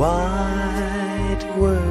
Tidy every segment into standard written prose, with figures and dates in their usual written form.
wide world.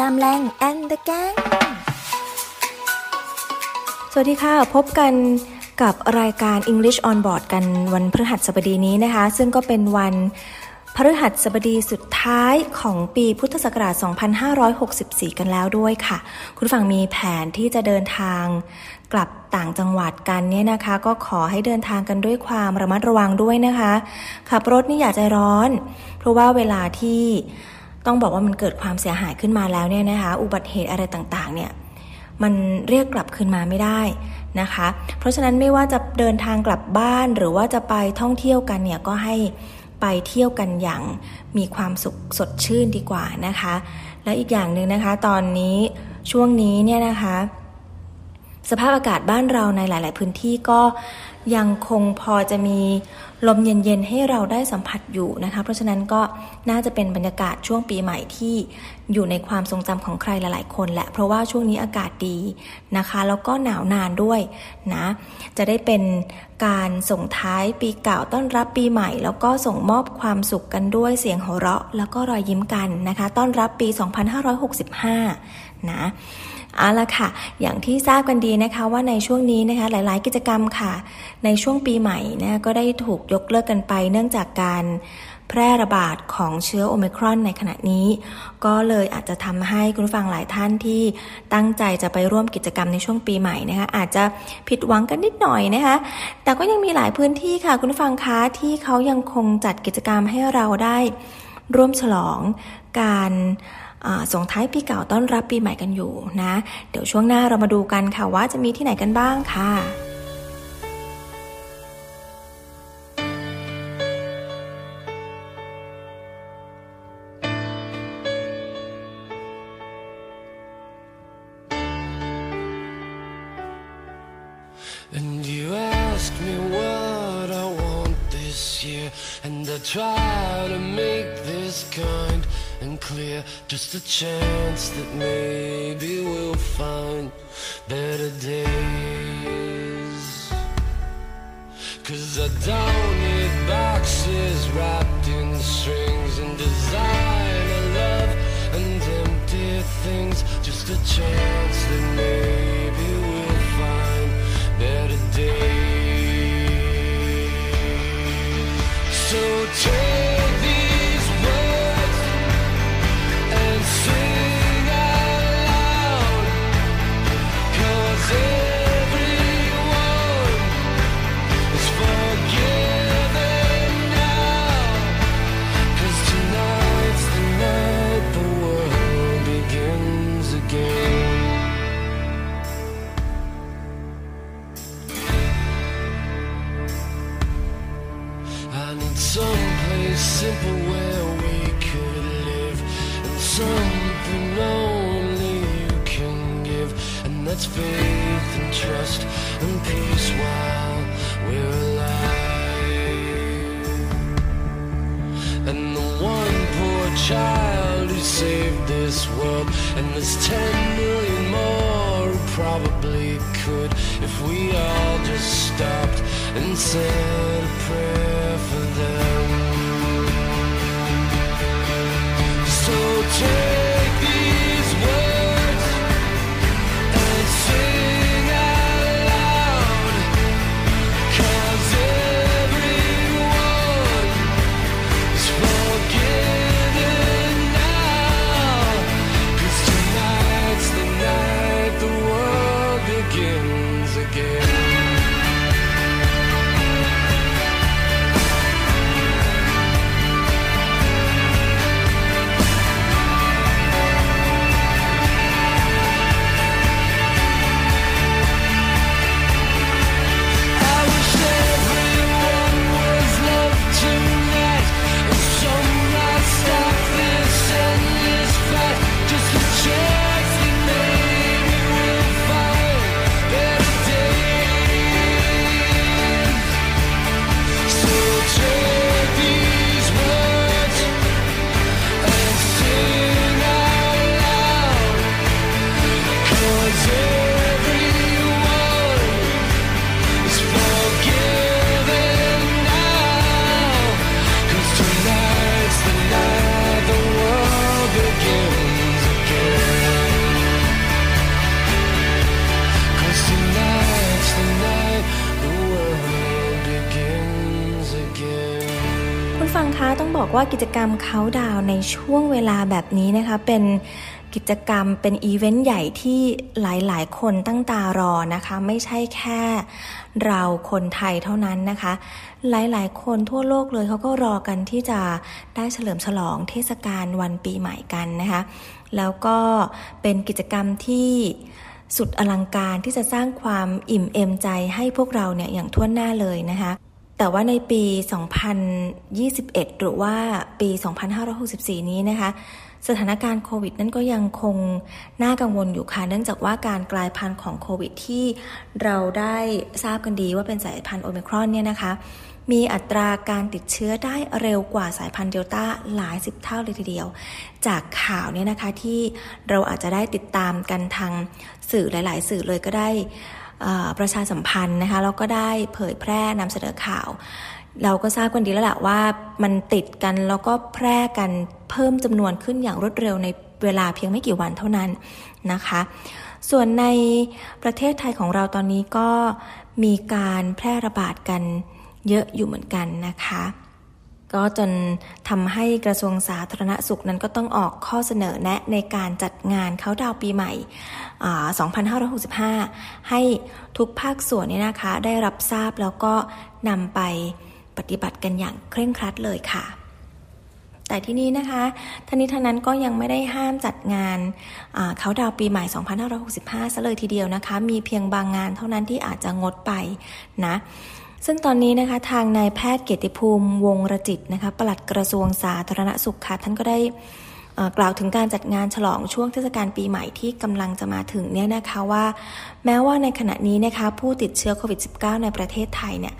รามแรงแอนด์เดอะแก๊งสวัสดีค่ะพบกันกับรายการ English on Board กันวันพฤหัสบดีนี้นะคะซึ่งก็เป็นวันพฤหัสบดีสุดท้ายของปีพุทธศักราช2564กันแล้วด้วยค่ะคุณฟังมีแผนที่จะเดินทางกลับต่างจังหวัดกันเนี่ยนะคะก็ขอให้เดินทางกันด้วยความระมัดระวังด้วยนะคะขับรถนี่อย่าใจร้อนเพราะว่าเวลาที่ต้องบอกว่ามันเกิดความเสียหายขึ้นมาแล้วเนี่ยนะคะอุบัติเหตุอะไรต่างๆเนี่ยมันเรียกกลับคืนมาไม่ได้นะคะเพราะฉะนั้นไม่ว่าจะเดินทางกลับบ้านหรือว่าจะไปท่องเที่ยวกันเนี่ยก็ให้ไปเที่ยวกันอย่างมีความสุขสดชื่นดีกว่านะคะและอีกอย่างหนึ่งนะคะตอนนี้ช่วงนี้เนี่ยนะคะสภาพอากาศบ้านเราในหลายๆพื้นที่ก็ยังคงพอจะมีลมเย็นๆให้เราได้สัมผัสอยู่นะคะเพราะฉะนั้นก็น่าจะเป็นบรรยากาศช่วงปีใหม่ที่อยู่ในความทรงจำของใครหลายๆคนแหละเพราะว่าช่วงนี้อากาศดีนะคะแล้วก็หนาวนานด้วยนะจะได้เป็นการส่งท้ายปีเก่าต้อนรับปีใหม่แล้วก็ส่งมอบความสุขกันด้วยเสียงหัวเราะแล้วก็รอยยิ้มกันนะคะต้อนรับปี 2565 นะเอาล่ะค่ะอย่างที่ทราบกันดีนะคะว่าในช่วงนี้นะคะหลายๆกิจกรรมค่ะในช่วงปีใหม่นะก็ได้ถูกยกเลิกกันไปเนื่องจากการแพร่ระบาดของเชื้อโอไมครอนในขณะนี้ก็เลยอาจจะทำให้คุณผู้ฟังหลายท่านที่ตั้งใจจะไปร่วมกิจกรรมในช่วงปีใหม่นะคะอาจจะผิดหวังกันนิดหน่อยนะคะแต่ก็ยังมีหลายพื้นที่ค่ะคุณผู้ฟังคะที่เขายังคงจัดกิจกรรมให้เราได้ร่วมฉลองการส่งท้ายปีเก่าต้อนรับปีใหม่กันอยู่นะเดี๋ยวช่วงหน้าเรามาดูกันค่ะว่าจะมีที่ไหนกันบ้างค่ะTry to make this kind and clear just a chance that maybe we'll find better days. Cause I don't need boxes wrapped in strings and designer love and empty things. Just a chance that maybe we'll find better days.So take these words and sing out loud, 'cause everyone is forgiven now. 'Cause tonight's the night the world begins again. Someplace simple where we could live and something only you can give, and that's faith and trust and peace while we're alive. And the one poor child who saved this world, and there's 10 million more who probably could if we all just stopped and said a prayer.So take these words and sing out loud, 'cause everyone is forgiven now. 'Cause tonight's the night the world begins again. นะคะต้องบอกว่ากิจกรรมเค้าดาวในช่วงเวลาแบบนี้นะคะเป็นกิจกรรมเป็นอีเวนต์ใหญ่ที่หลายๆคนตั้งตารอนะคะไม่ใช่แค่เราคนไทยเท่านั้นนะคะหลายๆคนทั่วโลกเลยเขาก็รอกันที่จะได้เฉลิมฉลองเทศกาลวันปีใหม่กันนะคะแล้วก็เป็นกิจกรรมที่สุดอลังการที่จะสร้างความอิ่มเอมใจให้พวกเราเนี่ยอย่างทั่วหน้าเลยนะคะแต่ว่าในปี 2021 หรือว่าปี 2564 นี้นะคะสถานการณ์โควิดนั้นก็ยังคงน่ากังวลอยู่ค่ะเนื่องจากว่าการกลายพันธุ์ของโควิดที่เราได้ทราบกันดีว่าเป็นสายพันธุ์โอไมครอนเนี่ยนะคะมีอัตราการติดเชื้อได้เร็วกว่าสายพันธุ์เดลต้าหลาย10เท่าเลยทีเดียวจากข่าวเนี่ยนะคะที่เราอาจจะได้ติดตามกันทางสื่อหลายๆสื่อเลยก็ได้ประชาสัมพันธ์นะคะแล้วก็ได้เผยแพร่นำเสนอข่าวเราก็ทราบกันดีแล้วแหละว่ามันติดกันแล้วก็แพร่กันเพิ่มจำนวนขึ้นอย่างรวดเร็วในเวลาเพียงไม่กี่วันเท่านั้นนะคะส่วนในประเทศไทยของเราตอนนี้ก็มีการแพร่ระบาดกันเยอะอยู่เหมือนกันนะคะก็จนทำให้กระทรวงสาธารณสุขนั้นก็ต้องออกข้อเสนอแนะในการจัดงานเค้าดาวปีใหม่2565ให้ทุกภาคส่วนนี่นะคะได้รับทราบแล้วก็นำไปปฏิบัติกันอย่างเคร่งครัดเลยค่ะแต่ที่นี้นะคะทั้งนี้ทั้งนั้นก็ยังไม่ได้ห้ามจัดงานเค้าดาวปีใหม่2565ซะเลยทีเดียวนะคะมีเพียงบางงานเท่านั้นที่อาจจะงดไปนะซึ่งตอนนี้นะคะทางนายแพทย์เกียรติภูมิวงรจิตนะคะปลัดกระทรวงสาธารณสุขค่ะท่านก็ได้กล่าวถึงการจัดงานฉลองช่วงเทศกาลปีใหม่ที่กำลังจะมาถึงเนี่ยนะคะว่าแม้ว่าในขณะนี้นะคะผู้ติดเชื้อโควิด -19 ในประเทศไทยเนี่ย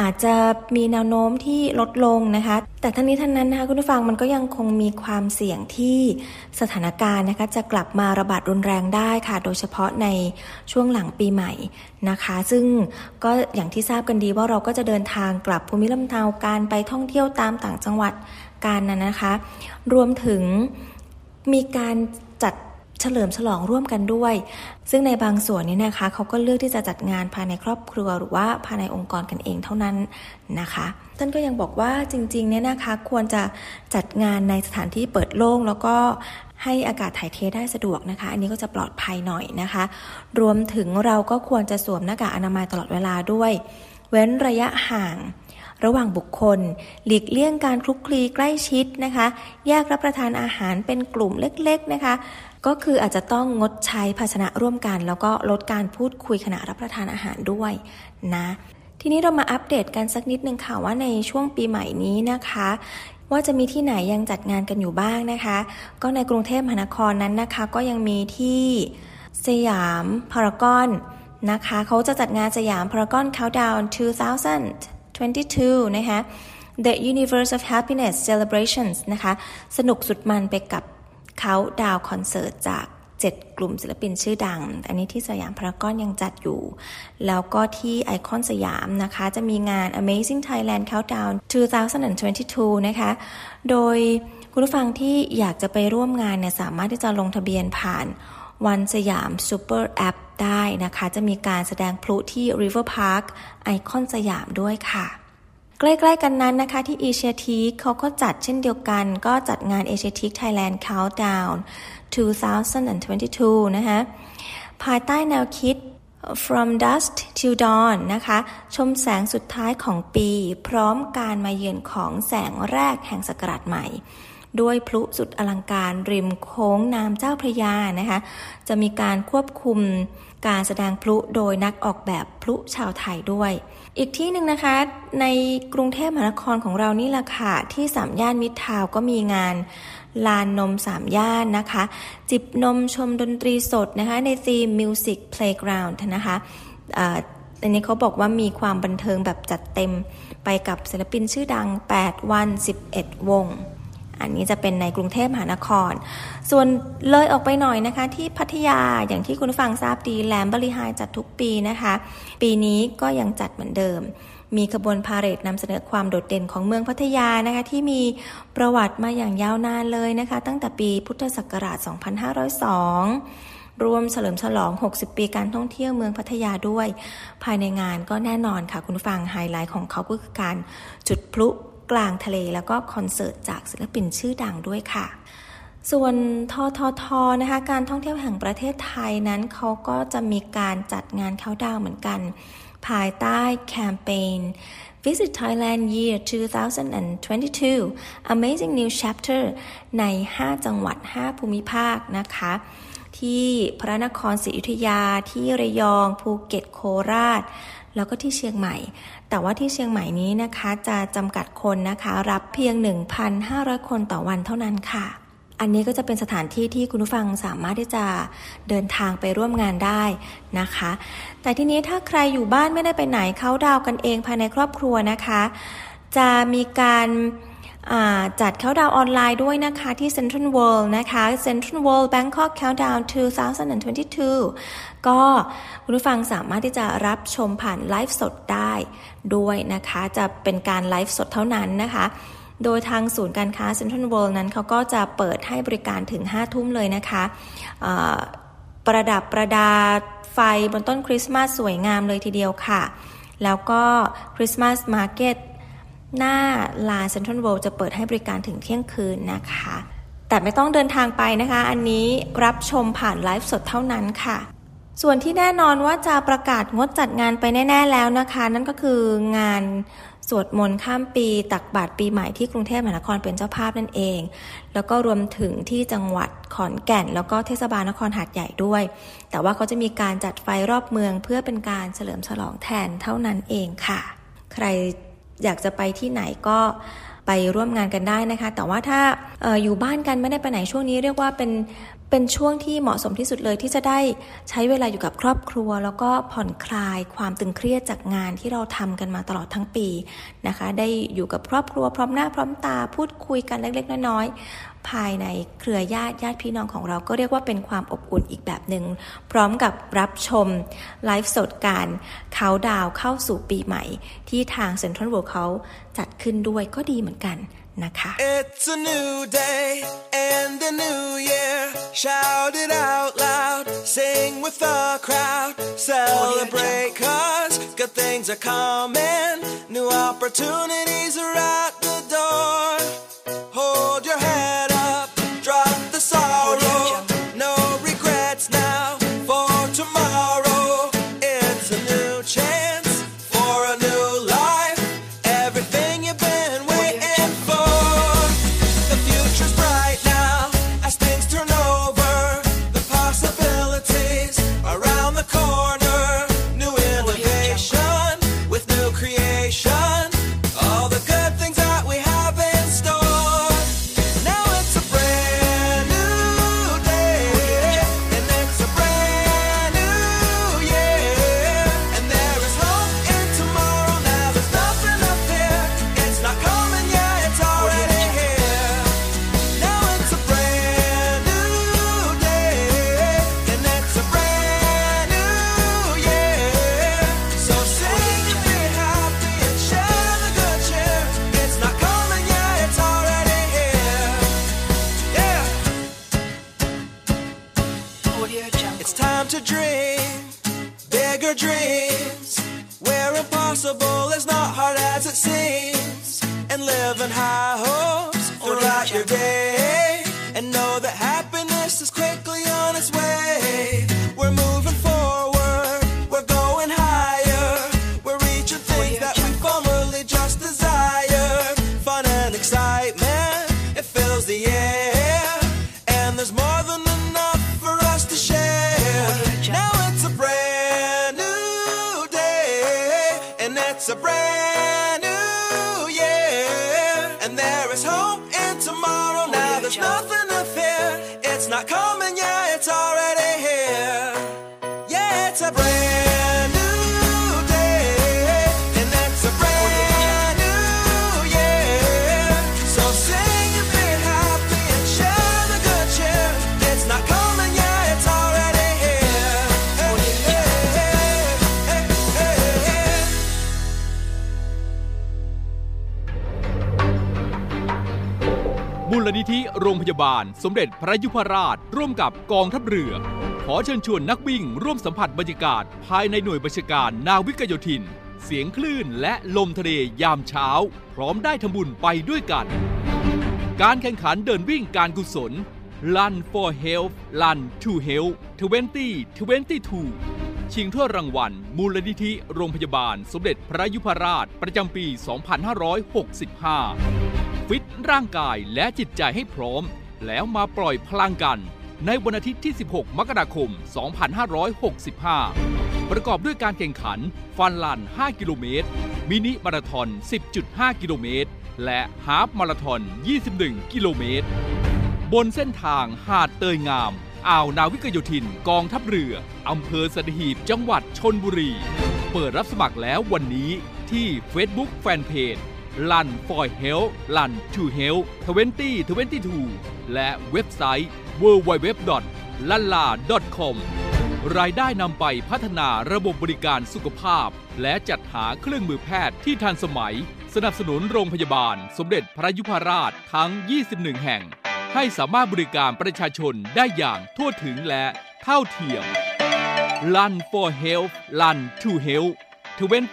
อาจจะมีแนวโน้มที่ลดลงนะคะแต่ทั้งนี้ทั้งนั้นนะคะคุณผู้ฟังมันก็ยังคงมีความเสี่ยงที่สถานการณ์นะคะจะกลับมาระบาดรุนแรงได้ค่ะโดยเฉพาะในช่วงหลังปีใหม่นะคะซึ่งก็อย่างที่ทราบกันดีว่าเราก็จะเดินทางกลับภูมิลำเนาการไปท่องเที่ยวตามต่างจังหวัดกันนะคะรวมถึงมีการจัดเฉลิมฉลองร่วมกันด้วยซึ่งในบางส่วนนี้นะคะเขาก็เลือกที่จะจัดงานภายในครอบครัวหรือว่าภายในองค์กรกันเองเท่านั้นนะคะท่านก็ยังบอกว่าจริงๆเนี่ยนะคะควรจะจัดงานในสถานที่เปิดโล่งแล้วก็ให้อากาศถ่ายเทได้สะดวกนะคะอันนี้ก็จะปลอดภัยหน่อยนะคะรวมถึงเราก็ควรจะสวมหน้ากากอนามัยตลอดเวลาด้วยเว้นระยะห่างระหว่างบุคคลหลีกเลี่ยงการคลุกคลีใกล้ชิดนะคะแยกรับประทานอาหารเป็นกลุ่มเล็กๆนะคะก็คืออาจจะต้องงดใช้ภาชนะร่วมกันแล้วก็ลดการพูดคุยขณะรับประทานอาหารด้วยนะทีนี้เรามาอัปเดตกันสักนิดนึงค่ะว่าในช่วงปีใหม่นี้นะคะว่าจะมีที่ไหนยังจัดงานกันอยู่บ้างนะคะก็ในกรุงเทพมหานครนั้นนะคะก็ยังมีที่สยามพารากอนนะคะเขาจะจัดงานสยามพารากอนCountdown 2022นะคะ The Universe of Happiness Celebrations นะคะสนุกสุดมันไปกับเขาดาวคอนเสิร์ตจาก7กลุ่มศิลปินชื่อดังอันนี้ที่สยามพารากอนยังจัดอยู่แล้วก็ที่ไอคอนสยามนะคะจะมีงาน Amazing Thailand Countdown 2022นะคะโดยคุณผู้ฟังที่อยากจะไปร่วมงานเนี่ยสามารถที่จะลงทะเบียนผ่านวันสยามซูเปอร์แอปได้นะคะจะมีการแสดงพลุที่ River Park ไอคอนสยามด้วยค่ะใกล้ๆกันนั้นนะคะที่เอเชียทีคเขาก็จัดเช่นเดียวกันก็จัดงานเอเชียทีค Thailand Countdown 2022นะคะภายใต้แนวคิด From Dusk Till Dawn นะคะชมแสงสุดท้ายของปีพร้อมการมาเยือนของแสงแรกแห่งศักราชใหม่ด้วยพลุสุดอลังการริมโค้งน้ำเจ้าพระยานะคะจะมีการควบคุมการแสดงพลุโดยนักออกแบบพลุชาวไทยด้วยอีกที่หนึ่งนะคะในกรุงเทพมหานครของเรานี่แหละค่ะที่สามย่านมิตรทาวน์ก็มีงานลานนมสามย่านนะคะจิบนมชมดนตรีสดนะคะในธีม Music Playground นะคะอันนี้เขาบอกว่ามีความบันเทิงแบบจัดเต็มไปกับศิลปินชื่อดัง8วัน11วงอันนี้จะเป็นในกรุงเทพมหานครส่วนเลยออกไปหน่อยนะคะที่พัทยาอย่างที่คุณฟังทราบดีแลมเบอร์รี่ไฮจัดทุกปีนะคะปีนี้ก็ยังจัดเหมือนเดิมมีขบวนพาเหรดนำเสนอความโดดเด่นของเมืองพัทยานะคะที่มีประวัติมาอย่างยาวนานเลยนะคะตั้งแต่ปีพุทธศักราช2502รวมเฉลิมฉลอง60ปีการท่องเที่ยวเมืองพัทยาด้วยภายในงานก็แน่นอนค่ะคุณฟังไฮไลท์ของเขาก็คือการจุดพลุ กลางทะเลแล้วก็คอนเสิร์ตจากศิลปินชื่อดังด้วยค่ะส่วนททท.นะคะการท่องเที่ยวแห่งประเทศไทยนั้นเขาก็จะมีการจัดงานเขาดาวเหมือนกันภายใต้แคมเปญ Visit Thailand Year 2022 Amazing New Chapter ใน 5 จังหวัด 5 ภูมิภาคนะคะที่พระนครศรีอยุธยาที่ระยองภูเก็ตโคราชแล้วก็ที่เชียงใหม่แต่ว่าที่เชียงใหม่นี้นะคะจะจำกัดคนนะคะรับเพียง 1,500 คนต่อวันเท่านั้นค่ะอันนี้ก็จะเป็นสถานที่ที่คุณผู้ฟังสามารถที่จะเดินทางไปร่วมงานได้นะคะแต่ทีนี้ถ้าใครอยู่บ้านไม่ได้ไปไหนเขาดาวกันเองภายในครอบครัวนะคะจะมีการจัดเขาดาวออนไลน์ด้วยนะคะที่ Central World นะคะ Central World Bangkok Countdown 2022ก็คุณผู้ฟังสามารถที่จะรับชมผ่านไลฟ์สดได้ด้วยนะคะจะเป็นการไลฟ์สดเท่านั้นนะคะโดยทางศูนย์การค้า Central World นั้นเขาก็จะเปิดให้บริการถึง 5 ทุ่มเลยนะคะประดับประดาไฟบนต้นคริสต์มาสสวยงามเลยทีเดียวค่ะแล้วก็คริสต์มาสมาร์เก็ตหน้าลาน Central World จะเปิดให้บริการถึงเที่ยงคืนนะคะแต่ไม่ต้องเดินทางไปนะคะอันนี้รับชมผ่านไลฟ์สดเท่านั้นค่ะส่วนที่แน่นอนว่าจะประกาศงดจัดงานไปแน่ๆแล้วนะคะนั่นก็คืองานสวดมนต์ข้ามปีตักบาตรปีใหม่ที่กรุงเทพมหานครเป็นเจ้าภาพนั่นเองแล้วก็รวมถึงที่จังหวัดขอนแก่นแล้วก็เทศบาลนครหาดใหญ่ด้วยแต่ว่าเขาจะมีการจัดไฟรอบเมืองเพื่อเป็นการเฉลิมฉลองแทนเท่านั้นเองค่ะใครอยากจะไปที่ไหนก็ไปร่วมงานกันได้นะคะแต่ว่าถ้าอยู่บ้านกันไม่ได้ไปไหนช่วงนี้เรียกว่าเป็นช่วงที่เหมาะสมที่สุดเลยที่จะได้ใช้เวลาอยู่กับครอบครัวแล้วก็ผ่อนคลายความตึงเครียดจากงานที่เราทำกันมาตลอดทั้งปีนะคะได้อยู่กับครอบครัวพร้อมหน้าพร้อมตาพูดคุยกันเล็กๆน้อยๆภายในเครือญาติพี่น้องของเราก็เรียกว่าเป็นความอบอุ่นอีกแบบนึงพร้อมกับรับชมไลฟ์สดการเค้าดาวเข้าสู่ปีใหม่ที่ทาง Central World เขาจัดขึ้นด้วยก็ดีเหมือนกันIt's a new day and a new year. Shout it out loud, sing with the crowd. Celebrate 'cause good things are coming. New opportunities are at the door. Hold your head up, drop the sorrow. No regrets now for tomorrow. It's a new chance for a new life. Everything you've been waiting.มูลนิธิโรงพยาบาลสมเด็จพระยุพราชร่วมกับกองทัพเรือขอเชิญชวนนักวิ่งร่วมสัมผัสบรรยากาศภายในหน่วยบัญชาการนาวิกโยธิน เสียงคลื่นและลมทะเลยามเช้าพร้อมได้ทำบุญไปด้วยกันการแข่งขันเดินวิ่งการกุศล Run for Health Run to Health 2022 ชิงถ้วยรางวัลมูลนิธิโรงพยาบาลสมเด็จพระยุพราชประจำปี 2565 ฟิตร่างกายและจิตใจให้พร้อมแล้วมาปล่อยพลังกันในวันอาทิตย์ที่ 16 มกราคม 2565 ประกอบด้วยการแข่งขันฟันลัน 5 กิโลเมตร มินิมาราธอน 10.5 กิโลเมตร และฮาล์ฟมาราธอน 21 กิโลเมตร บนเส้นทางหาดเตยงาม อ่าวนาวิกโยธิน กองทัพเรือ อำเภอสัตหีบ จังหวัดชลบุรี เปิดรับสมัครแล้ววันนี้ที่ Facebook Fanpage Run for Health Run to Health 2022 และเว็บไซต์ www.lalla.com รายได้นำไปพัฒนาระบบบริการสุขภาพและจัดหาเครื่องมือแพทย์ที่ทันสมัยสนับสนุนโรงพยาบาลสมเด็จพระยุพราชทั้ง 21 แห่งให้สามารถบริการประชาชนได้อย่างทั่วถึงและเท่าเทียม Run for Health Run to Health 2022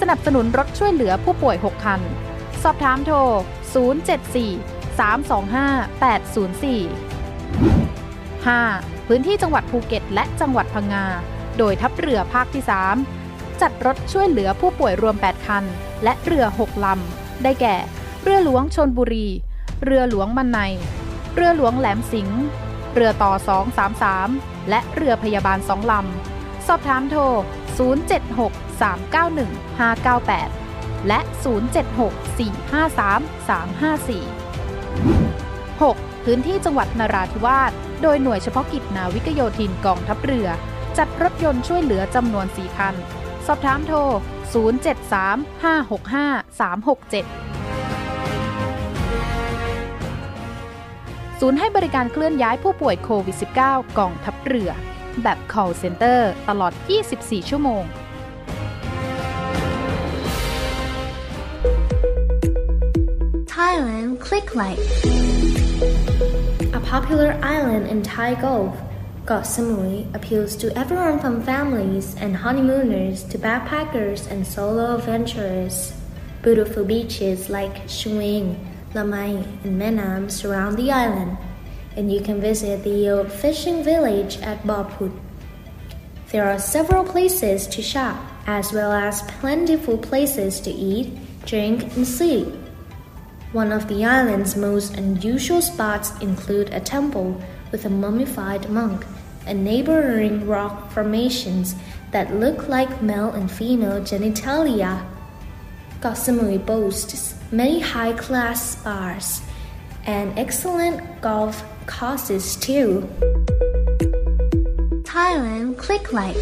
สนับสนุนรถช่วยเหลือผู้ป่วย6คันสอบถามโทร 074325804 5. พื้นที่จังหวัดภูเก็ตและจังหวัดพังงาโดยทัพเรือภาคที่3จัดรถช่วยเหลือผู้ป่วยรวม8คันและเรือ6ลำได้แก่เรือหลวงชลบุรีเรือหลวงมันในเรือหลวงแหลมสิงห์เรือต่อ233และเรือพยาบาล2ลำสอบถามโทร 076391598 และ 076453354 6. พื้นที่จังหวัดนราธิวาสโดยหน่วยเฉพาะกิจนาวิกโยธินกองทัพเรือจัดรถยนต์ช่วยเหลือจำนวน4คันสอบถามโทร 073565367 ศูนย์ให้บริการเคลื่อนย้ายผู้ป่วยโควิด -19 กองทัพเรือแบบ Call Center ตลอด 24 ชั่วโมงThailand Clicklight, a popular island in Thai Gulf, Koh Samui appeals to everyone from families and honeymooners to backpackers and solo adventurers. Beautiful beaches like Shueng, Lamai, and Menam surround the island, and you can visit the old fishing village at Baput. There are several places to shop, as well as plentiful places to eat, drink, and sleep.One of the island's most unusual spots include a temple with a mummified monk and neighboring rock formations that look like male and female genitalia. Koh Samui boasts many high-class bars and excellent golf courses too. Thailand Clicklight.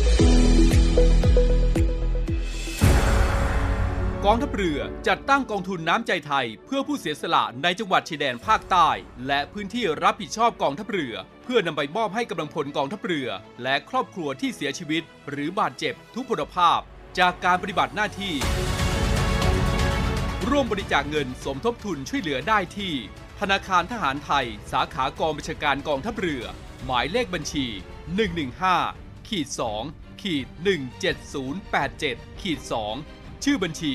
กองทัพเรือจัดตั้งกองทุนน้ำใจไทยเพื่อผู้เสียสละในจังหวัดชายแดนภาคใต้และพื้นที่รับผิดชอบกองทัพเรือ พื่อนำไปมอบให้กำลังพลกองทัพเรือและครอบครัวที่เสียชีวิตหรือบาดเจ็บทุพพลภาพจากการปฏิบัติหน้าที่ร่วมบริจาคเงินสมทบทุนช่วยเหลือได้ที่ธนาคารทหารไทยสาขากองบัญชาการกองทัพเรือหมายเลขบัญชี 115-2-17087-2 ชื่อบัญชี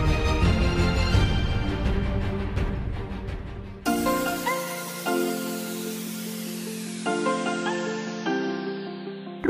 ร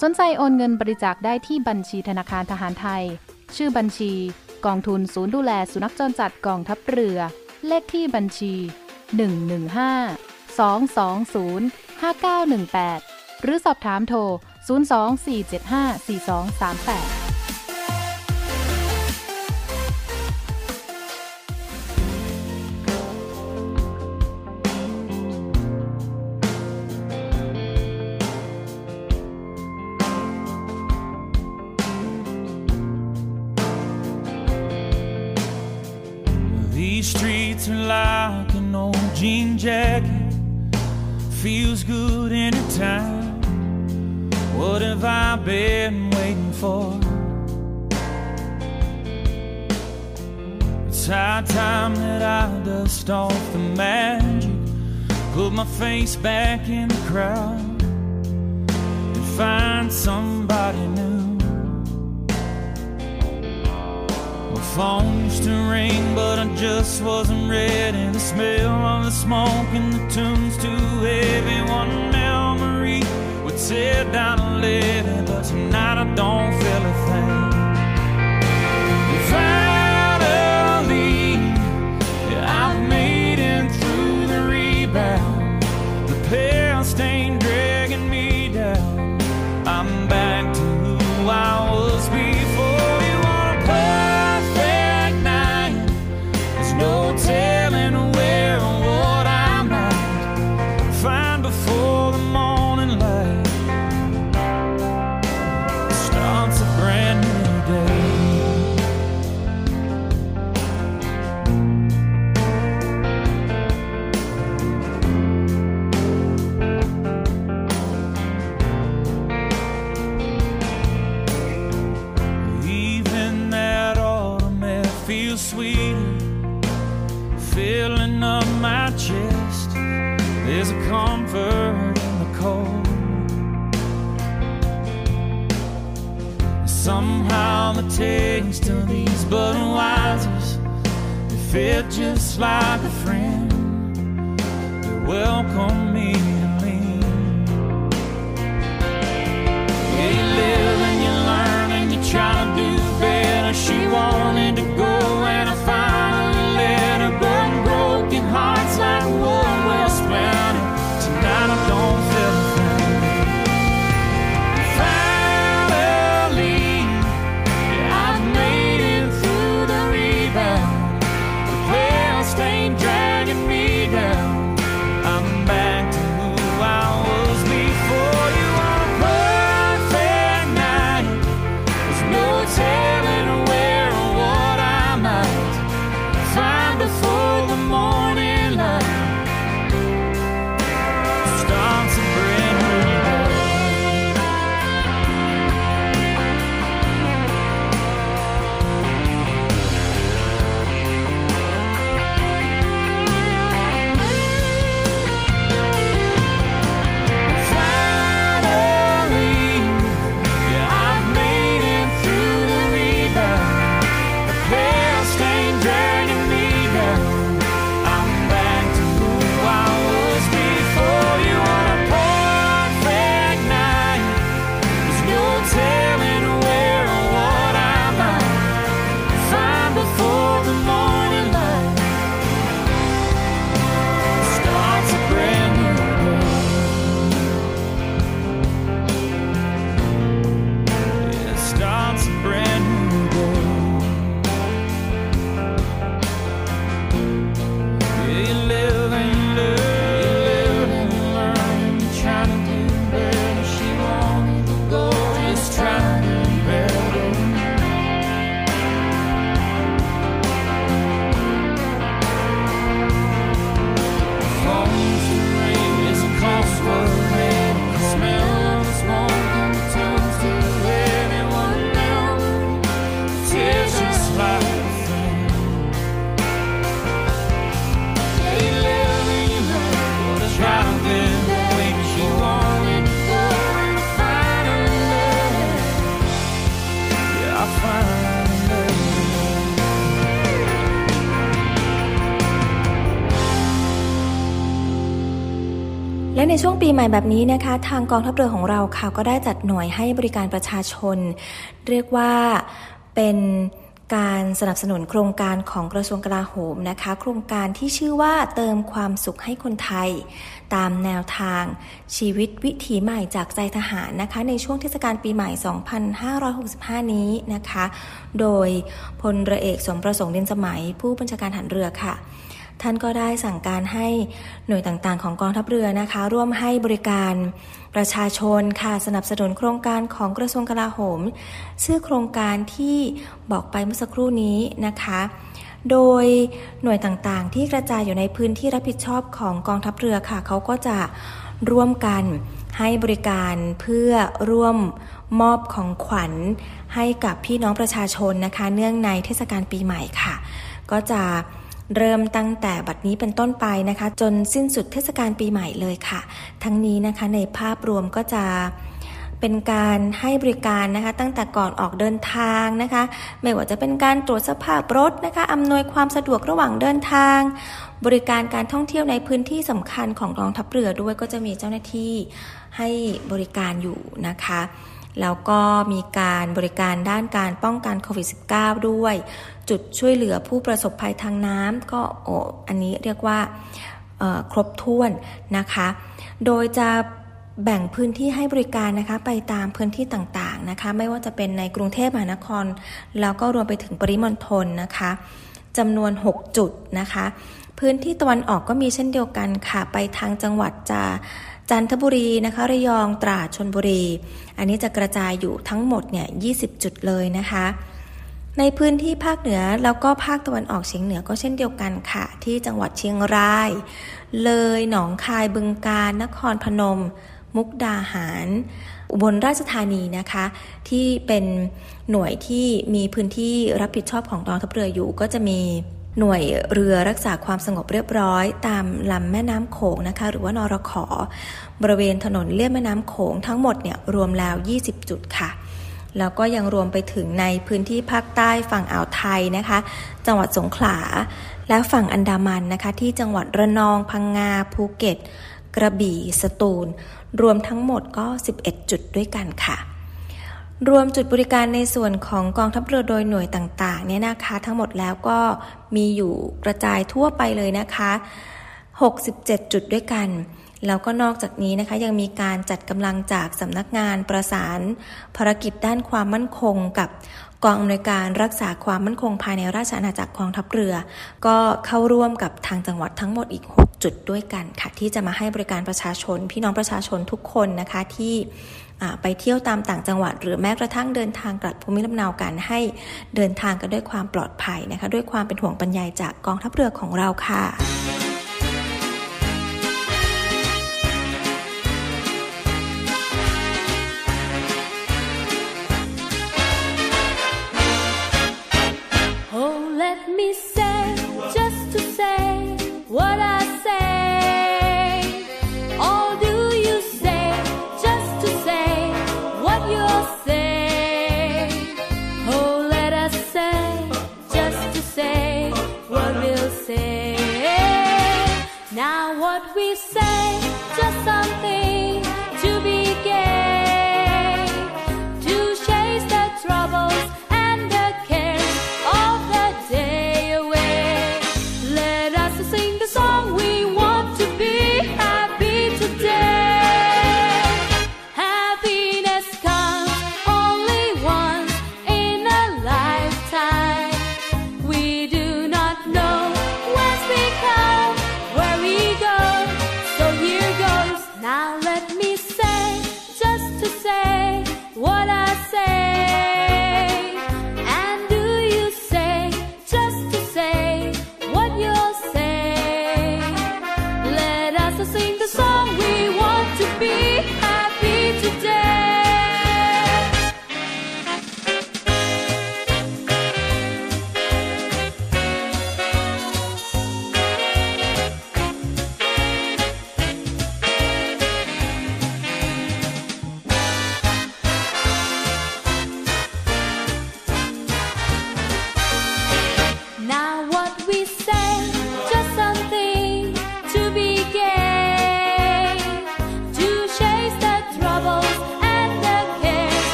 สนใจโอนเงินบริจาคได้ที่บัญชีธนาคารทหารไทยชื่อบัญชีกองทุนศูนย์ดูแลสุนัขจรจัดกองทัพเรือเลขที่บัญชี 115-220-5918 หรือสอบถามโทร 024754238Like an old jean jacket feels good anytime. What have I been waiting for? It's high time that I dust off the magic, put my face back in the crowd, and find somebody new. My phone used to ring, but I just wasn't ready. The smell of the smoke and the tune's too heavy. One memory would tear down a levee, but tonight I don't feel a thing. And finally, yeah, I've made it through the rebound. The past ain't dragging me down. I'm back to who I was before. No telling where or what I might find before the morning light starts a brand new day. Even that autumn air feels sweet, filling up my chest. There's a comfort in the cold. Somehow the taste of these Budweisers, they fit just like a friend. They welcome me and lean. Yeah, you live and you learn and you try to do better. She wanted to go and I finally let her go. Hearts like wood well spent. Tonight I don't feel a thing. Finally, yeah, I've made it through the rebound. The past ain't dragging me down. I'm back to who I was before. You are a perfect night. There's no telling where or what I might find before the morning. Love. และในช่วงปีใหม่แบบนี้นะคะทางกองทัพเรือของเราค่ะก็ได้จัดหน่วยให้บริการประชาชนเรียกว่าเป็นการสนับสนุนโครงการของกระทรวงกลาโหมนะคะโครงการที่ชื่อว่าเติมความสุขให้คนไทยตามแนวทางชีวิตวิถีใหม่จากใจทหารนะคะในช่วงเทศกาลปีใหม่ 2565 นี้นะคะโดยพลเรือเอกสมประสงค์เด่นสมัยผู้บัญชาการทหารเรือค่ะท่านก็ได้สั่งการให้หน่วยต่างๆของกองทัพเรือนะคะร่วมให้บริการประชาชนค่ะสนับสนุนโครงการของกระทรวงกลาโหมชื่อโครงการที่บอกไปเมื่อสักครู่นี้นะคะโดยหน่วยต่างๆที่กระจายอยู่ในพื้นที่รับผิดชอบของกองทัพเรือค่ะเขาก็จะร่วมกันให้บริการเพื่อร่วมมอบของขวัญให้กับพี่น้องประชาชนนะคะเนื่องในเทศกาลปีใหม่ค่ะก็จะเริ่มตั้งแต่บัดนี้เป็นต้นไปนะคะจนสิ้นสุดเทศกาลปีใหม่เลยค่ะทั้งนี้นะคะในภาพรวมก็จะเป็นการให้บริการนะคะตั้งแต่ก่อนออกเดินทางนะคะไม่ว่าจะเป็นการตรวจสภาพรถนะคะอำนวยความสะดวกระหว่างเดินทางบริการการท่องเที่ยวในพื้นที่สำคัญของกองทัพเรือด้วยก็จะมีเจ้าหน้าที่ให้บริการอยู่นะคะแล้วก็มีการบริการด้านการป้องกันโควิด -19 ด้วยจุดช่วยเหลือผู้ประสบภัยทางน้ำก็อันนี้เรียกว่าครบถ้วนนะคะโดยจะแบ่งพื้นที่ให้บริการนะคะไปตามพื้นที่ต่างๆนะคะไม่ว่าจะเป็นในกรุงเทพมหานครแล้วก็รวมไปถึงปริมณฑลนะคะจำนวน6จุดนะคะพื้นที่ตะวันออกก็มีเช่นเดียวกันค่ะไปทางจังหวัดจันทบุรีนะคะระยองตราดชลบุรีอันนี้จะกระจายอยู่ทั้งหมดเนี่ย20จุดเลยนะคะในพื้นที่ภาคเหนือแล้วก็ภาคตะวันออกเฉียงเหนือก็เช่นเดียวกันค่ะที่จังหวัดเชียงรายเลยหนองคายบึงกาฬนครพนมมุกดาหารอุบลราชธานีนะคะที่เป็นหน่วยที่มีพื้นที่รับผิดชอบของกองทัพเรืออยู่ก็จะมีหน่วยเรือรักษาความสงบเรียบร้อยตามลำแม่น้ำโขงนะคะหรือว่านรขบริเวณถนนเลียบแม่น้ำโขงทั้งหมดเนี่ยรวมแล้ว20จุดค่ะแล้วก็ยังรวมไปถึงในพื้นที่ภาคใต้ฝั่งอ่าวไทยนะคะจังหวัดสงขลาและฝั่งอันดามันนะคะที่จังหวัดระนองพังงาภูเก็ตกระบี่สตูลรวมทั้งหมดก็11จุดด้วยกันค่ะรวมจุดบริการในส่วนของกองทัพเรือโดยหน่วยต่างๆเนี่ยนะคะทั้งหมดแล้วก็มีอยู่กระจายทั่วไปเลยนะคะ67จุดด้วยกันแล้วก็นอกจากนี้นะคะยังมีการจัดกำลังจากสำนักงานประสานภารกิจด้านความมั่นคงกับกองอำนวยการรักษาความมั่นคงภายในราชอาณาจักรกองทัพเรือก็เข้าร่วมกับทางจังหวัดทั้งหมดอีก6จุดด้วยกันค่ะที่จะมาให้บริการประชาชนพี่น้องประชาชนทุกคนนะคะที่ไปเที่ยวตามต่างจังหวัดหรือแม้กระทั่งเดินทางกลับภูมิลำเนากันให้เดินทางกันด้วยความปลอดภัยนะคะด้วยความเป็นห่วงบรรยายจากกองทัพเรือของเราค่ะNow what we say, just something to begin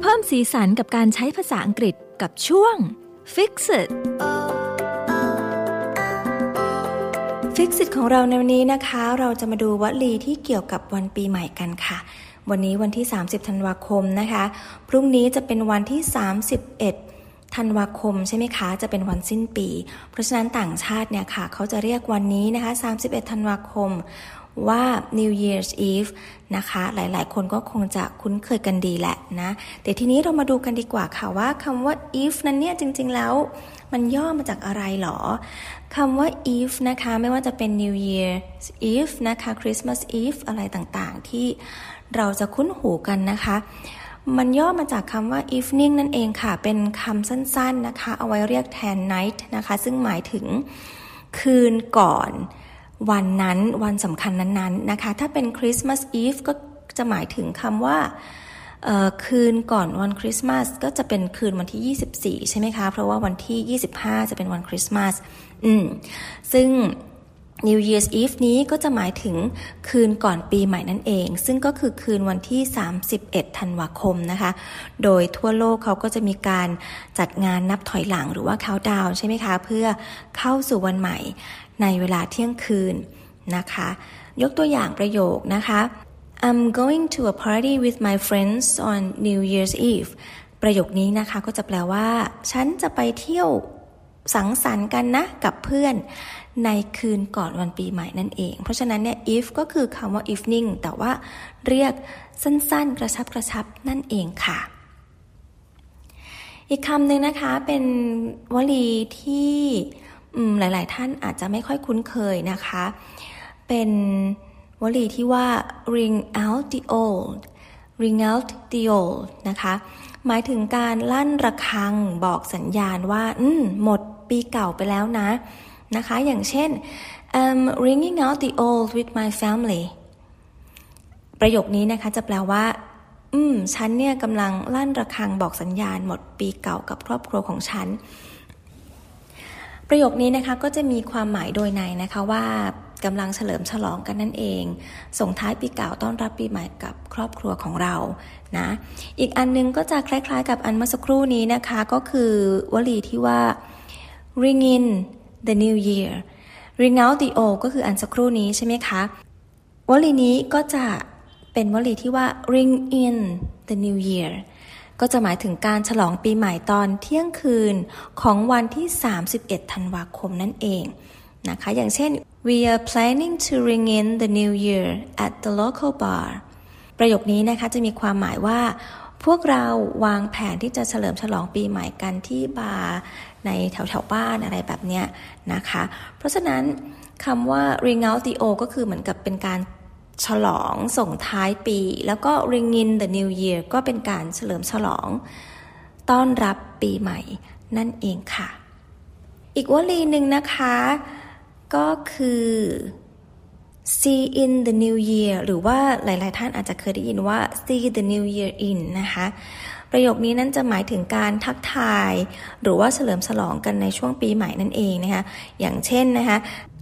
เพิ่มสีสันกับการใช้ภาษาอังกฤษกับช่วง Fix It Fix It ของเราในวันนี้นะคะเราจะมาดูวลีที่เกี่ยวกับวันปีใหม่กันค่ะวันนี้วันที่30ธันวาคมนะคะพรุ่งนี้จะเป็นวันที่31ธันวาคมใช่ไหมคะจะเป็นวันสิ้นปีเพราะฉะนั้นต่างชาติเนี่ยค่ะเขาจะเรียกวันนี้นะคะ31ธันวาคมว่า New Year's Eve นะคะหลายๆคนก็คงจะคุ้นเคยกันดีแหละนะแต่ทีนี้เรามาดูกันดีกว่าค่ะว่าคำว่า Eve นั้นเนี่ยจริงๆแล้วมันย่อมาจากอะไรหรอคำว่า Eve นะคะไม่ว่าจะเป็น New Year's Eve นะคะ Christmas Eve อะไรต่างๆที่เราจะคุ้นหูกันนะคะมันย่อมาจากคำว่า evening นั่นเองค่ะเป็นคำสั้นๆนะคะเอาไว้เรียกแทน night นะคะซึ่งหมายถึงคืนก่อนวันนั้นวันสำคัญนั้นๆนะคะถ้าเป็น Christmas Eve ก็จะหมายถึงคำว่าคืนก่อนวันคริสต์มาสก็จะเป็นคืนวันที่24ใช่ไหมคะเพราะว่าวันที่25จะเป็นวันคริสต์มาสซึ่ง New Year's Eve นี้ก็จะหมายถึงคืนก่อนปีใหม่นั่นเองซึ่งก็คือคืนวันที่31ธันวาคมนะคะโดยทั่วโลกเขาก็จะมีการจัดงานนับถอยหลังหรือว่า countdown ใช่ไหมคะเพื่อเข้าสู่วันใหม่ในเวลาเที่ยงคืนนะคะยกตัวอย่างประโยคนะคะ I'm going to a party with my friends on New Year's Eve ประโยคนี้นะคะก็จะแปลว่าฉันจะไปเที่ยวสังสรรค์กันนะกับเพื่อนในคืนก่อนวันปีใหม่นั่นเองเพราะฉะนั้นเนี่ย Eve ก็คือคำว่า evening แต่ว่าเรียกสั้นๆกระชับกระชับนั่นเองค่ะอีกคำหนึ่งนะคะเป็นวลีที่หลายๆท่านอาจจะไม่ค่อยคุ้นเคยนะคะเป็นวลีที่ว่า ring out the old ring out the old นะคะหมายถึงการลั่นระฆังบอกสัญญาณว่าหมดปีเก่าไปแล้วนะนะคะอย่างเช่น I'm ringing out the old with my family ประโยคนี้นะคะจะแปลว่าฉันเนี่ยกำลังลั่นระฆังบอกสัญญาณหมดปีเก่ากับครอบครัวของฉันประโยคนี้นะคะก็จะมีความหมายโดยในนะคะว่ากำลังเฉลิมฉลองกันนั่นเองส่งท้ายปีเก่าต้อนรับปีใหม่กับครอบครัวของเรานะอีกอันนึงก็จะคล้ายๆกับอันเมื่อสักครู่นี้นะคะก็คือวลีที่ว่า ring in the new year ring out the old ก็คืออันสักครู่นี้ใช่ไหมคะวลีนี้ก็จะเป็นวลีที่ว่า ring in the new yearก็จะหมายถึงการฉลองปีใหม่ตอนเที่ยงคืนของวันที่31ธันวาคมนั่นเองนะคะอย่างเช่น we are planning to ring in the new year at the local bar ประโยคนี้นะคะจะมีความหมายว่าพวกเราวางแผนที่จะเฉลิมฉลองปีใหม่กันที่บาร์ในแถวๆบ้านอะไรแบบเนี้ยนะคะเพราะฉะนั้นคำว่า ring out the old ก็คือเหมือนกับเป็นการฉลองส่งท้ายปีแล้วก็ ring in the new year ก็เป็นการเฉลิมฉลองต้อนรับปีใหม่นั่นเองค่ะอีกวลีหนึ่งนะคะก็คือ see in the new year หรือว่าหลายๆท่านอาจจะเคยได้ยินว่า see the new year in นะคะประโยคนี้นั่นจะหมายถึงการทักทายหรือว่าเฉลิมฉลองกันในช่วงปีใหม่นั่นเองนะคะอย่างเช่นนะคะ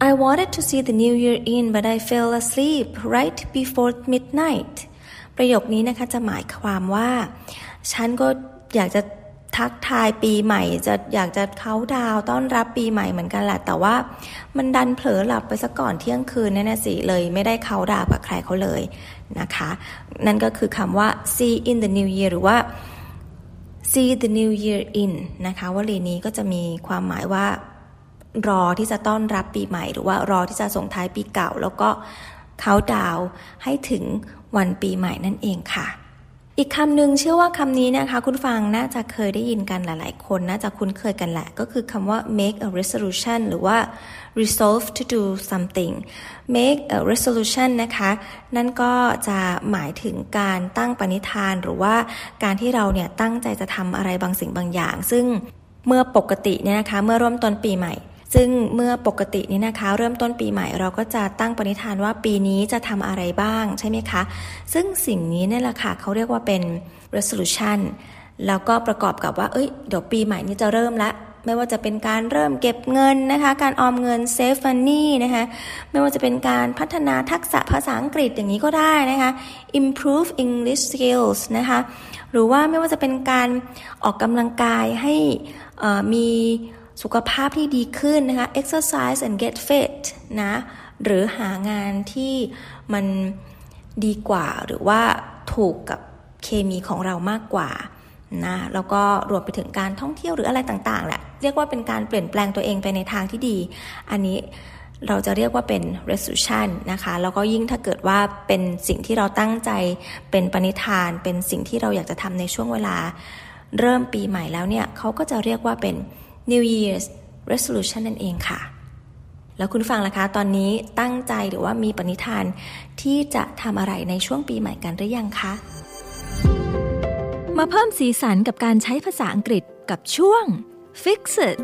I wanted to see the new year in but I fell asleep right before midnight ประโยคนี้นะคะจะหมายความว่าฉันก็อยากจะทักทายปีใหม่จะอยากจะเค้าดาวต้อนรับปีใหม่เหมือนกันแหละแต่ว่ามันดันเผลอหลับไปซะก่อนเที่ยงคืนนั่นน่ะสิเลยไม่ได้เค้าดาวกับใครเขาเลยนะคะนั่นก็คือคำว่า see in the new year หรือว่าSee the New Year in นะคะวลีนี้ก็จะมีความหมายว่ารอที่จะต้อนรับปีใหม่หรือว่ารอที่จะส่งท้ายปีเก่าแล้วก็เค้าดาวให้ถึงวันปีใหม่นั่นเองค่ะอีกคำหนึ่งเชื่อว่าคำนี้นะคะคุณฟังน่าจะเคยได้ยินกันหลายๆคนน่าจะคุ้นเคยกันแหละก็คือคำว่า make a resolution หรือว่า resolve to do something make a resolution นะคะนั่นก็จะหมายถึงการตั้งปณิธานหรือว่าการที่เราเนี่ยตั้งใจจะทำอะไรบางสิ่งบางอย่างซึ่งเมื่อปกติเนี่ยนะคะเมื่อเริ่มต้นปีใหม่ซึ่งเมื่อปกตินี่นะคะเริ่มต้นปีใหม่เราก็จะตั้งปณิธานว่าปีนี้จะทำอะไรบ้างใช่ไหมคะซึ่งสิ่งนี้เนี่ยแหละค่ะเขาเรียกว่าเป็น resolution แล้วก็ประกอบกับว่าเดี๋ยวปีใหม่นี้จะเริ่มละ ไม่ว่าจะเป็นการเริ่มเก็บเงินนะคะการออมเงิน save money นะคะไม่ว่าจะเป็นการพัฒนาทักษะภาษาอังกฤษอย่างนี้ก็ได้นะคะ improve English skills นะคะหรือว่าไม่ว่าจะเป็นการออกกำลังกายให้มีสุขภาพที่ดีขึ้นนะคะ exercise and get fit นะหรือหางานที่มันดีกว่าหรือว่าถูกกับเคมีของเรามากกว่านะแล้วก็รวมไปถึงการท่องเที่ยวหรืออะไรต่างๆแหละเรียกว่าเป็นการเปลี่ยนแปลงตัวเองไปในทางที่ดีอันนี้เราจะเรียกว่าเป็น resolution นะคะแล้วก็ยิ่งถ้าเกิดว่าเป็นสิ่งที่เราตั้งใจเป็นปณิธานเป็นสิ่งที่เราอยากจะทำในช่วงเวลาเริ่มปีใหม่แล้วเนี่ยเขาก็จะเรียกว่าเป็น New Year's Resolution นั่นเองค่ะแล้วคุณฟังล่ะคะตอนนี้ตั้งใจหรือว่ามีปณิธานที่จะทำอะไรในช่วงปีใหม่กันหรือยังคะมาเพิ่มสีสันกับการใช้ภาษาอังกฤษกับช่วง Fix It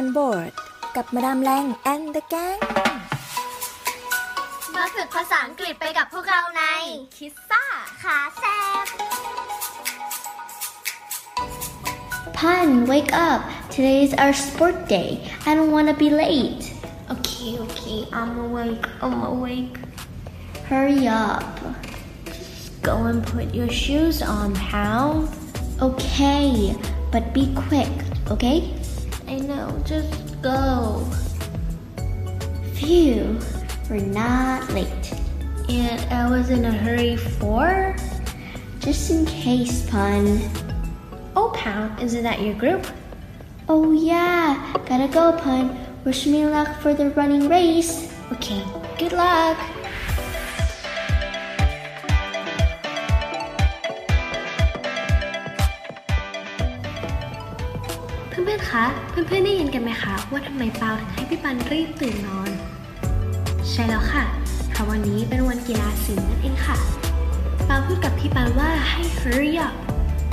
on board กับมาดามแรง and the gang มาฝึกภาษาอังกฤษไปกับพวกเราในคิสซ่าขาแซ่บ Pan, wake up. Today is our sport day. I don't want to be late. Okay. I'm awake. Hurry up. Just go and put your shoes on, pal. Okay, but be quick, okay? I know, just go. Phew, we're not late. And I was in a hurry for? Just in case, Pun. Oh, Pal, isn't that your group? Oh, yeah, gotta go, Pun. Wish me luck for the running race. Okay, good luck.เพื่อนๆคะเพื่อนๆได้ยินกันไหมคะว่าทำไมเปาถึงให้พี่ปันรีบตื่นนอนใช่แล้วค่ะค่ะวันนี้เป็นวันกีฬาสีนั่นเองค่ะเปาพูดกับพี่ปันว่าให้ hurry up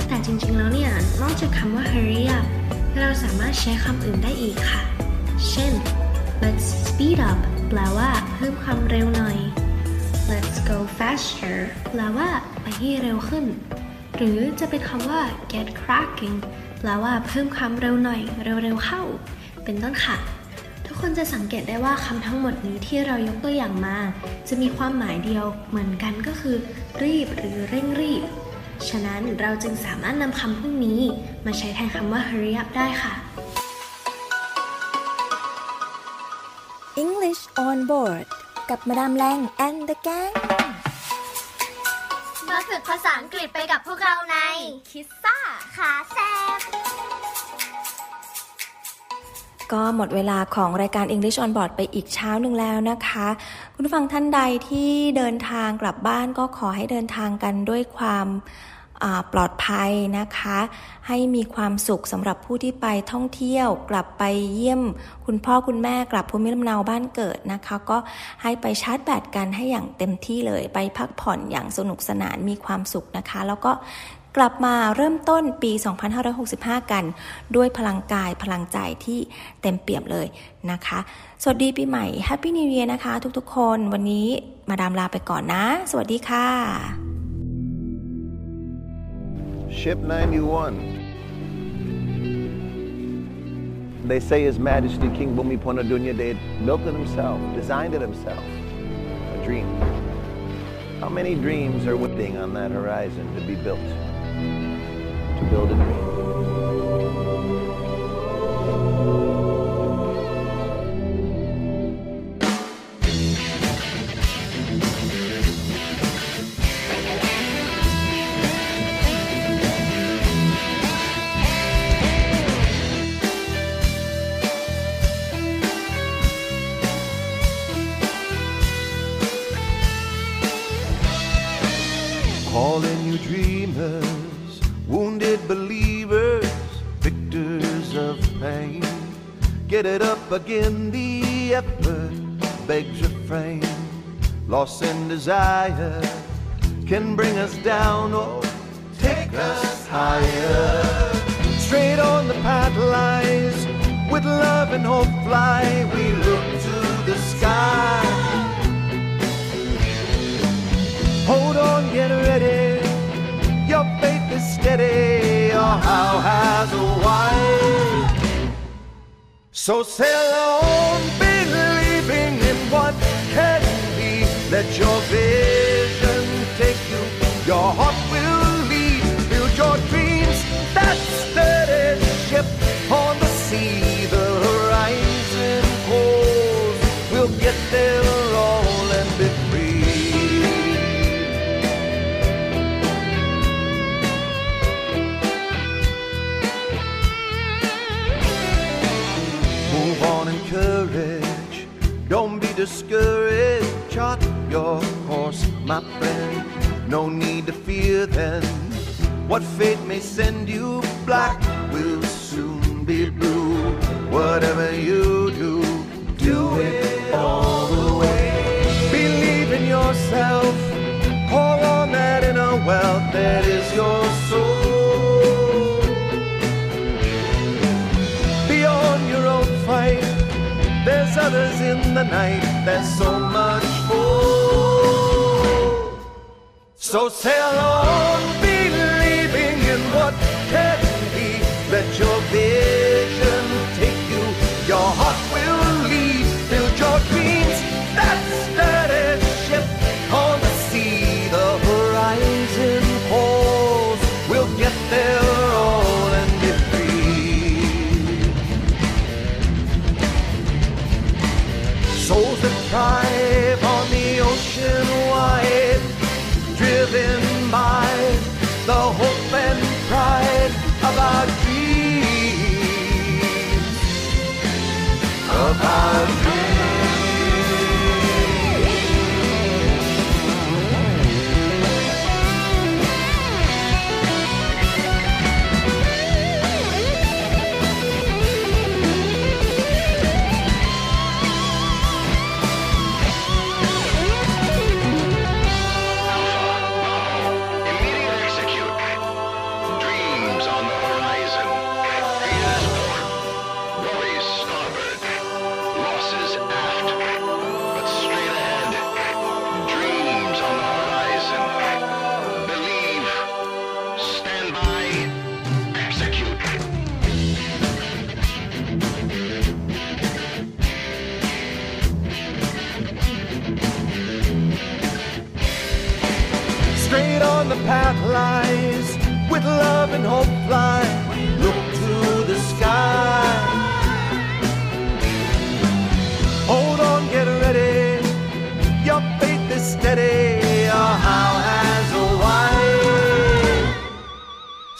แต่จริงๆแล้วเนี่ยนอกจากคำว่า hurry up เราสามารถใช้คำอื่นได้อีกค่ะเช่น let's speed up แปลว่าเพิ่มความเร็วหน่อย let's go faster แปลว่าไปให้เร็วขึ้นหรือจะเป็นคำว่า get crackingแปลว่าเพิ่มความเร็วหน่อยเร็วๆเข้าเป็นต้นค่ะทุกคนจะสังเกตได้ว่าคำทั้งหมดนี้ที่เรายกตัวอย่างมาจะมีความหมายเดียวเหมือนกันก็คือรีบหรือเร่งรีบฉะนั้นเราจึงสามารถนำคำพวกนี้มาใช้แทนคำว่า hurry up ได้ค่ะ English on board กับมาดามแรง and the gang มาฝึกภาษาอังกฤษไปกับพวกเราในคิสซ่าขาแซ่บก็หมดเวลาของรายการ English on Board ไปอีกเช้าหนึ่งแล้วนะคะคุณผู้ฟังท่านใดที่เดินทางกลับบ้านก็ขอให้เดินทางกันด้วยความปลอดภัยนะคะให้มีความสุขสำหรับผู้ที่ไปท่องเที่ยวกลับไปเยี่ยมคุณพ่อคุณแม่กลับภูมิลำเนาบ้านเกิดนะคะก็ให้ไปชาร์จแบตกันให้อย่างเต็มที่เลยไปพักผ่อนอย่างสนุกสนานมีความสุขนะคะแล้วก็กลับมาเริ่มต้นปี2565กันด้วยพลังกายพลังใจที่เต็มเปี่ยมเลยนะคะสวัสดีปีใหม่ Happy New Year นะคะทุกๆคนวันนี้มาดามลาไปก่อนนะสวัสดีค่ะ Ship 91 They say His Majesty King Bhumibol Adulyadej built it himself designed it himself a dream How many dreams are waiting on that horizon to be built to build a dream Calling you dreamers Wounded believers, victors of pain Get it up again, the effort begs refrain Loss and desire can bring us down or take us higher Straight on the path lies, with love and hope fly We look to the sky Hold on, get ready, your faith Steady, your how has a why. So sail on, believing in what can be. Let your vision take you. Your heart will lead. Build your dreams. That steady ship on the sea, the horizon calls. We'll get there all and be free.Courage, don't be discouraged, chart your course, my friend, no need to fear then, what fate may send you, black will soon be blue, whatever you do, do it all the way, believe in yourself, pour on that inner wealth that is your soul, beyond your own the night, there's so much more. So sail on, believing in what can be. Let your vision take you, your heart will lead. Build your dreams, that steady ship on the sea. The horizon calls, we'll get there all and be free. Souls that thrive on the ocean wide, driven by the hope and pride of our dreams, of our straight on the path lies, with love and hope fly, look to the sky. Hold on, get ready, your faith is steady, your how has a wide.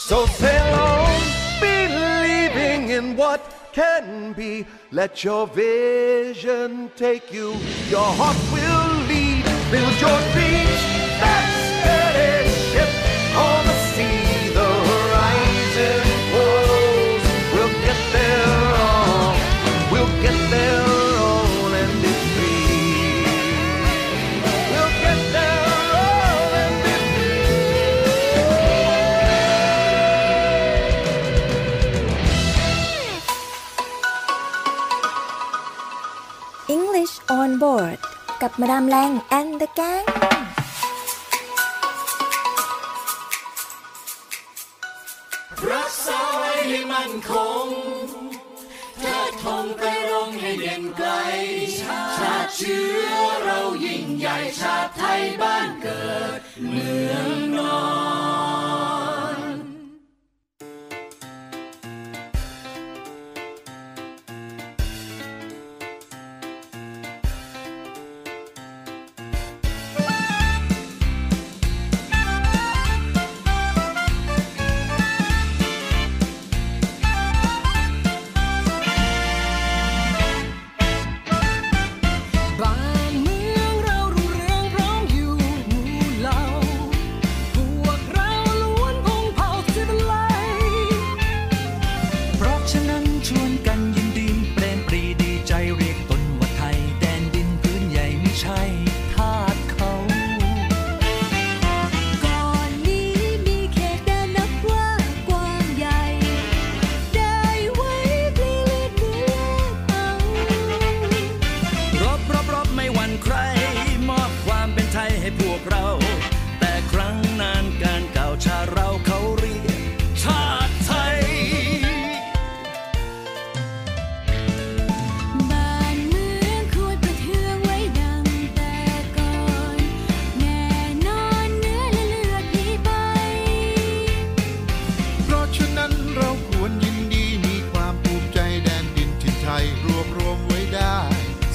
So sail on, believing in what can be. Let your vision take you, your heart will lead. Build your dreams, that's on the sea, the horizon grows. We'll get there all, we'll get there all and be free. We'll get there all and be free. English on board กับมาดามแรง and the gangรักษาไว้ให้มั่นคงเทิดธงไปรงให้เด่นไกลชาติเชื้อเรายิ่งใหญ่ชาติไทยบ้านเกิดเมืองนอน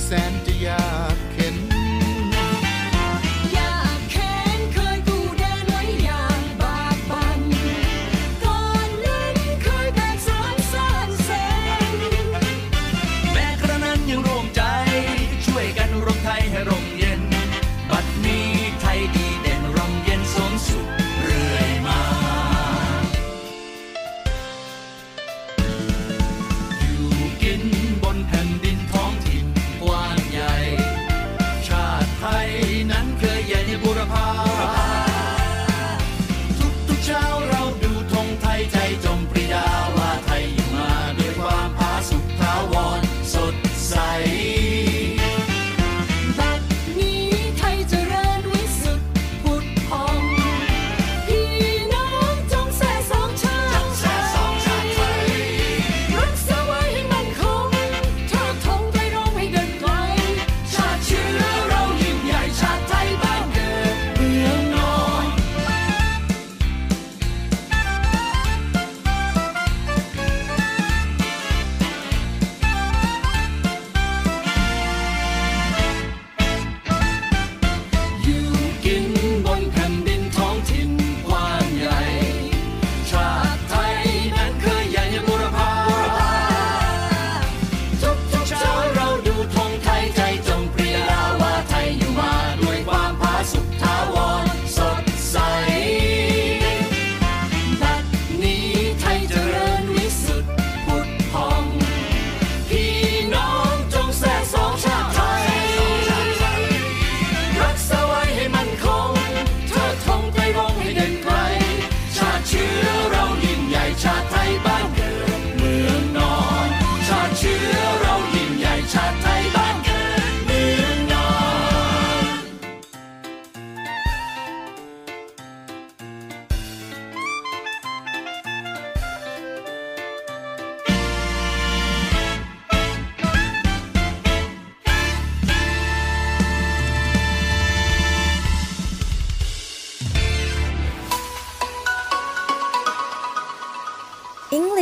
แสนจะอยากเห็นอยากเห็น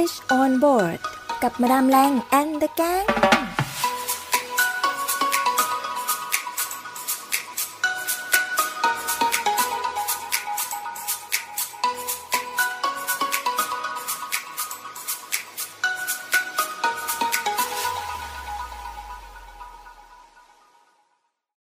English on board กับมาดามแรง and the gang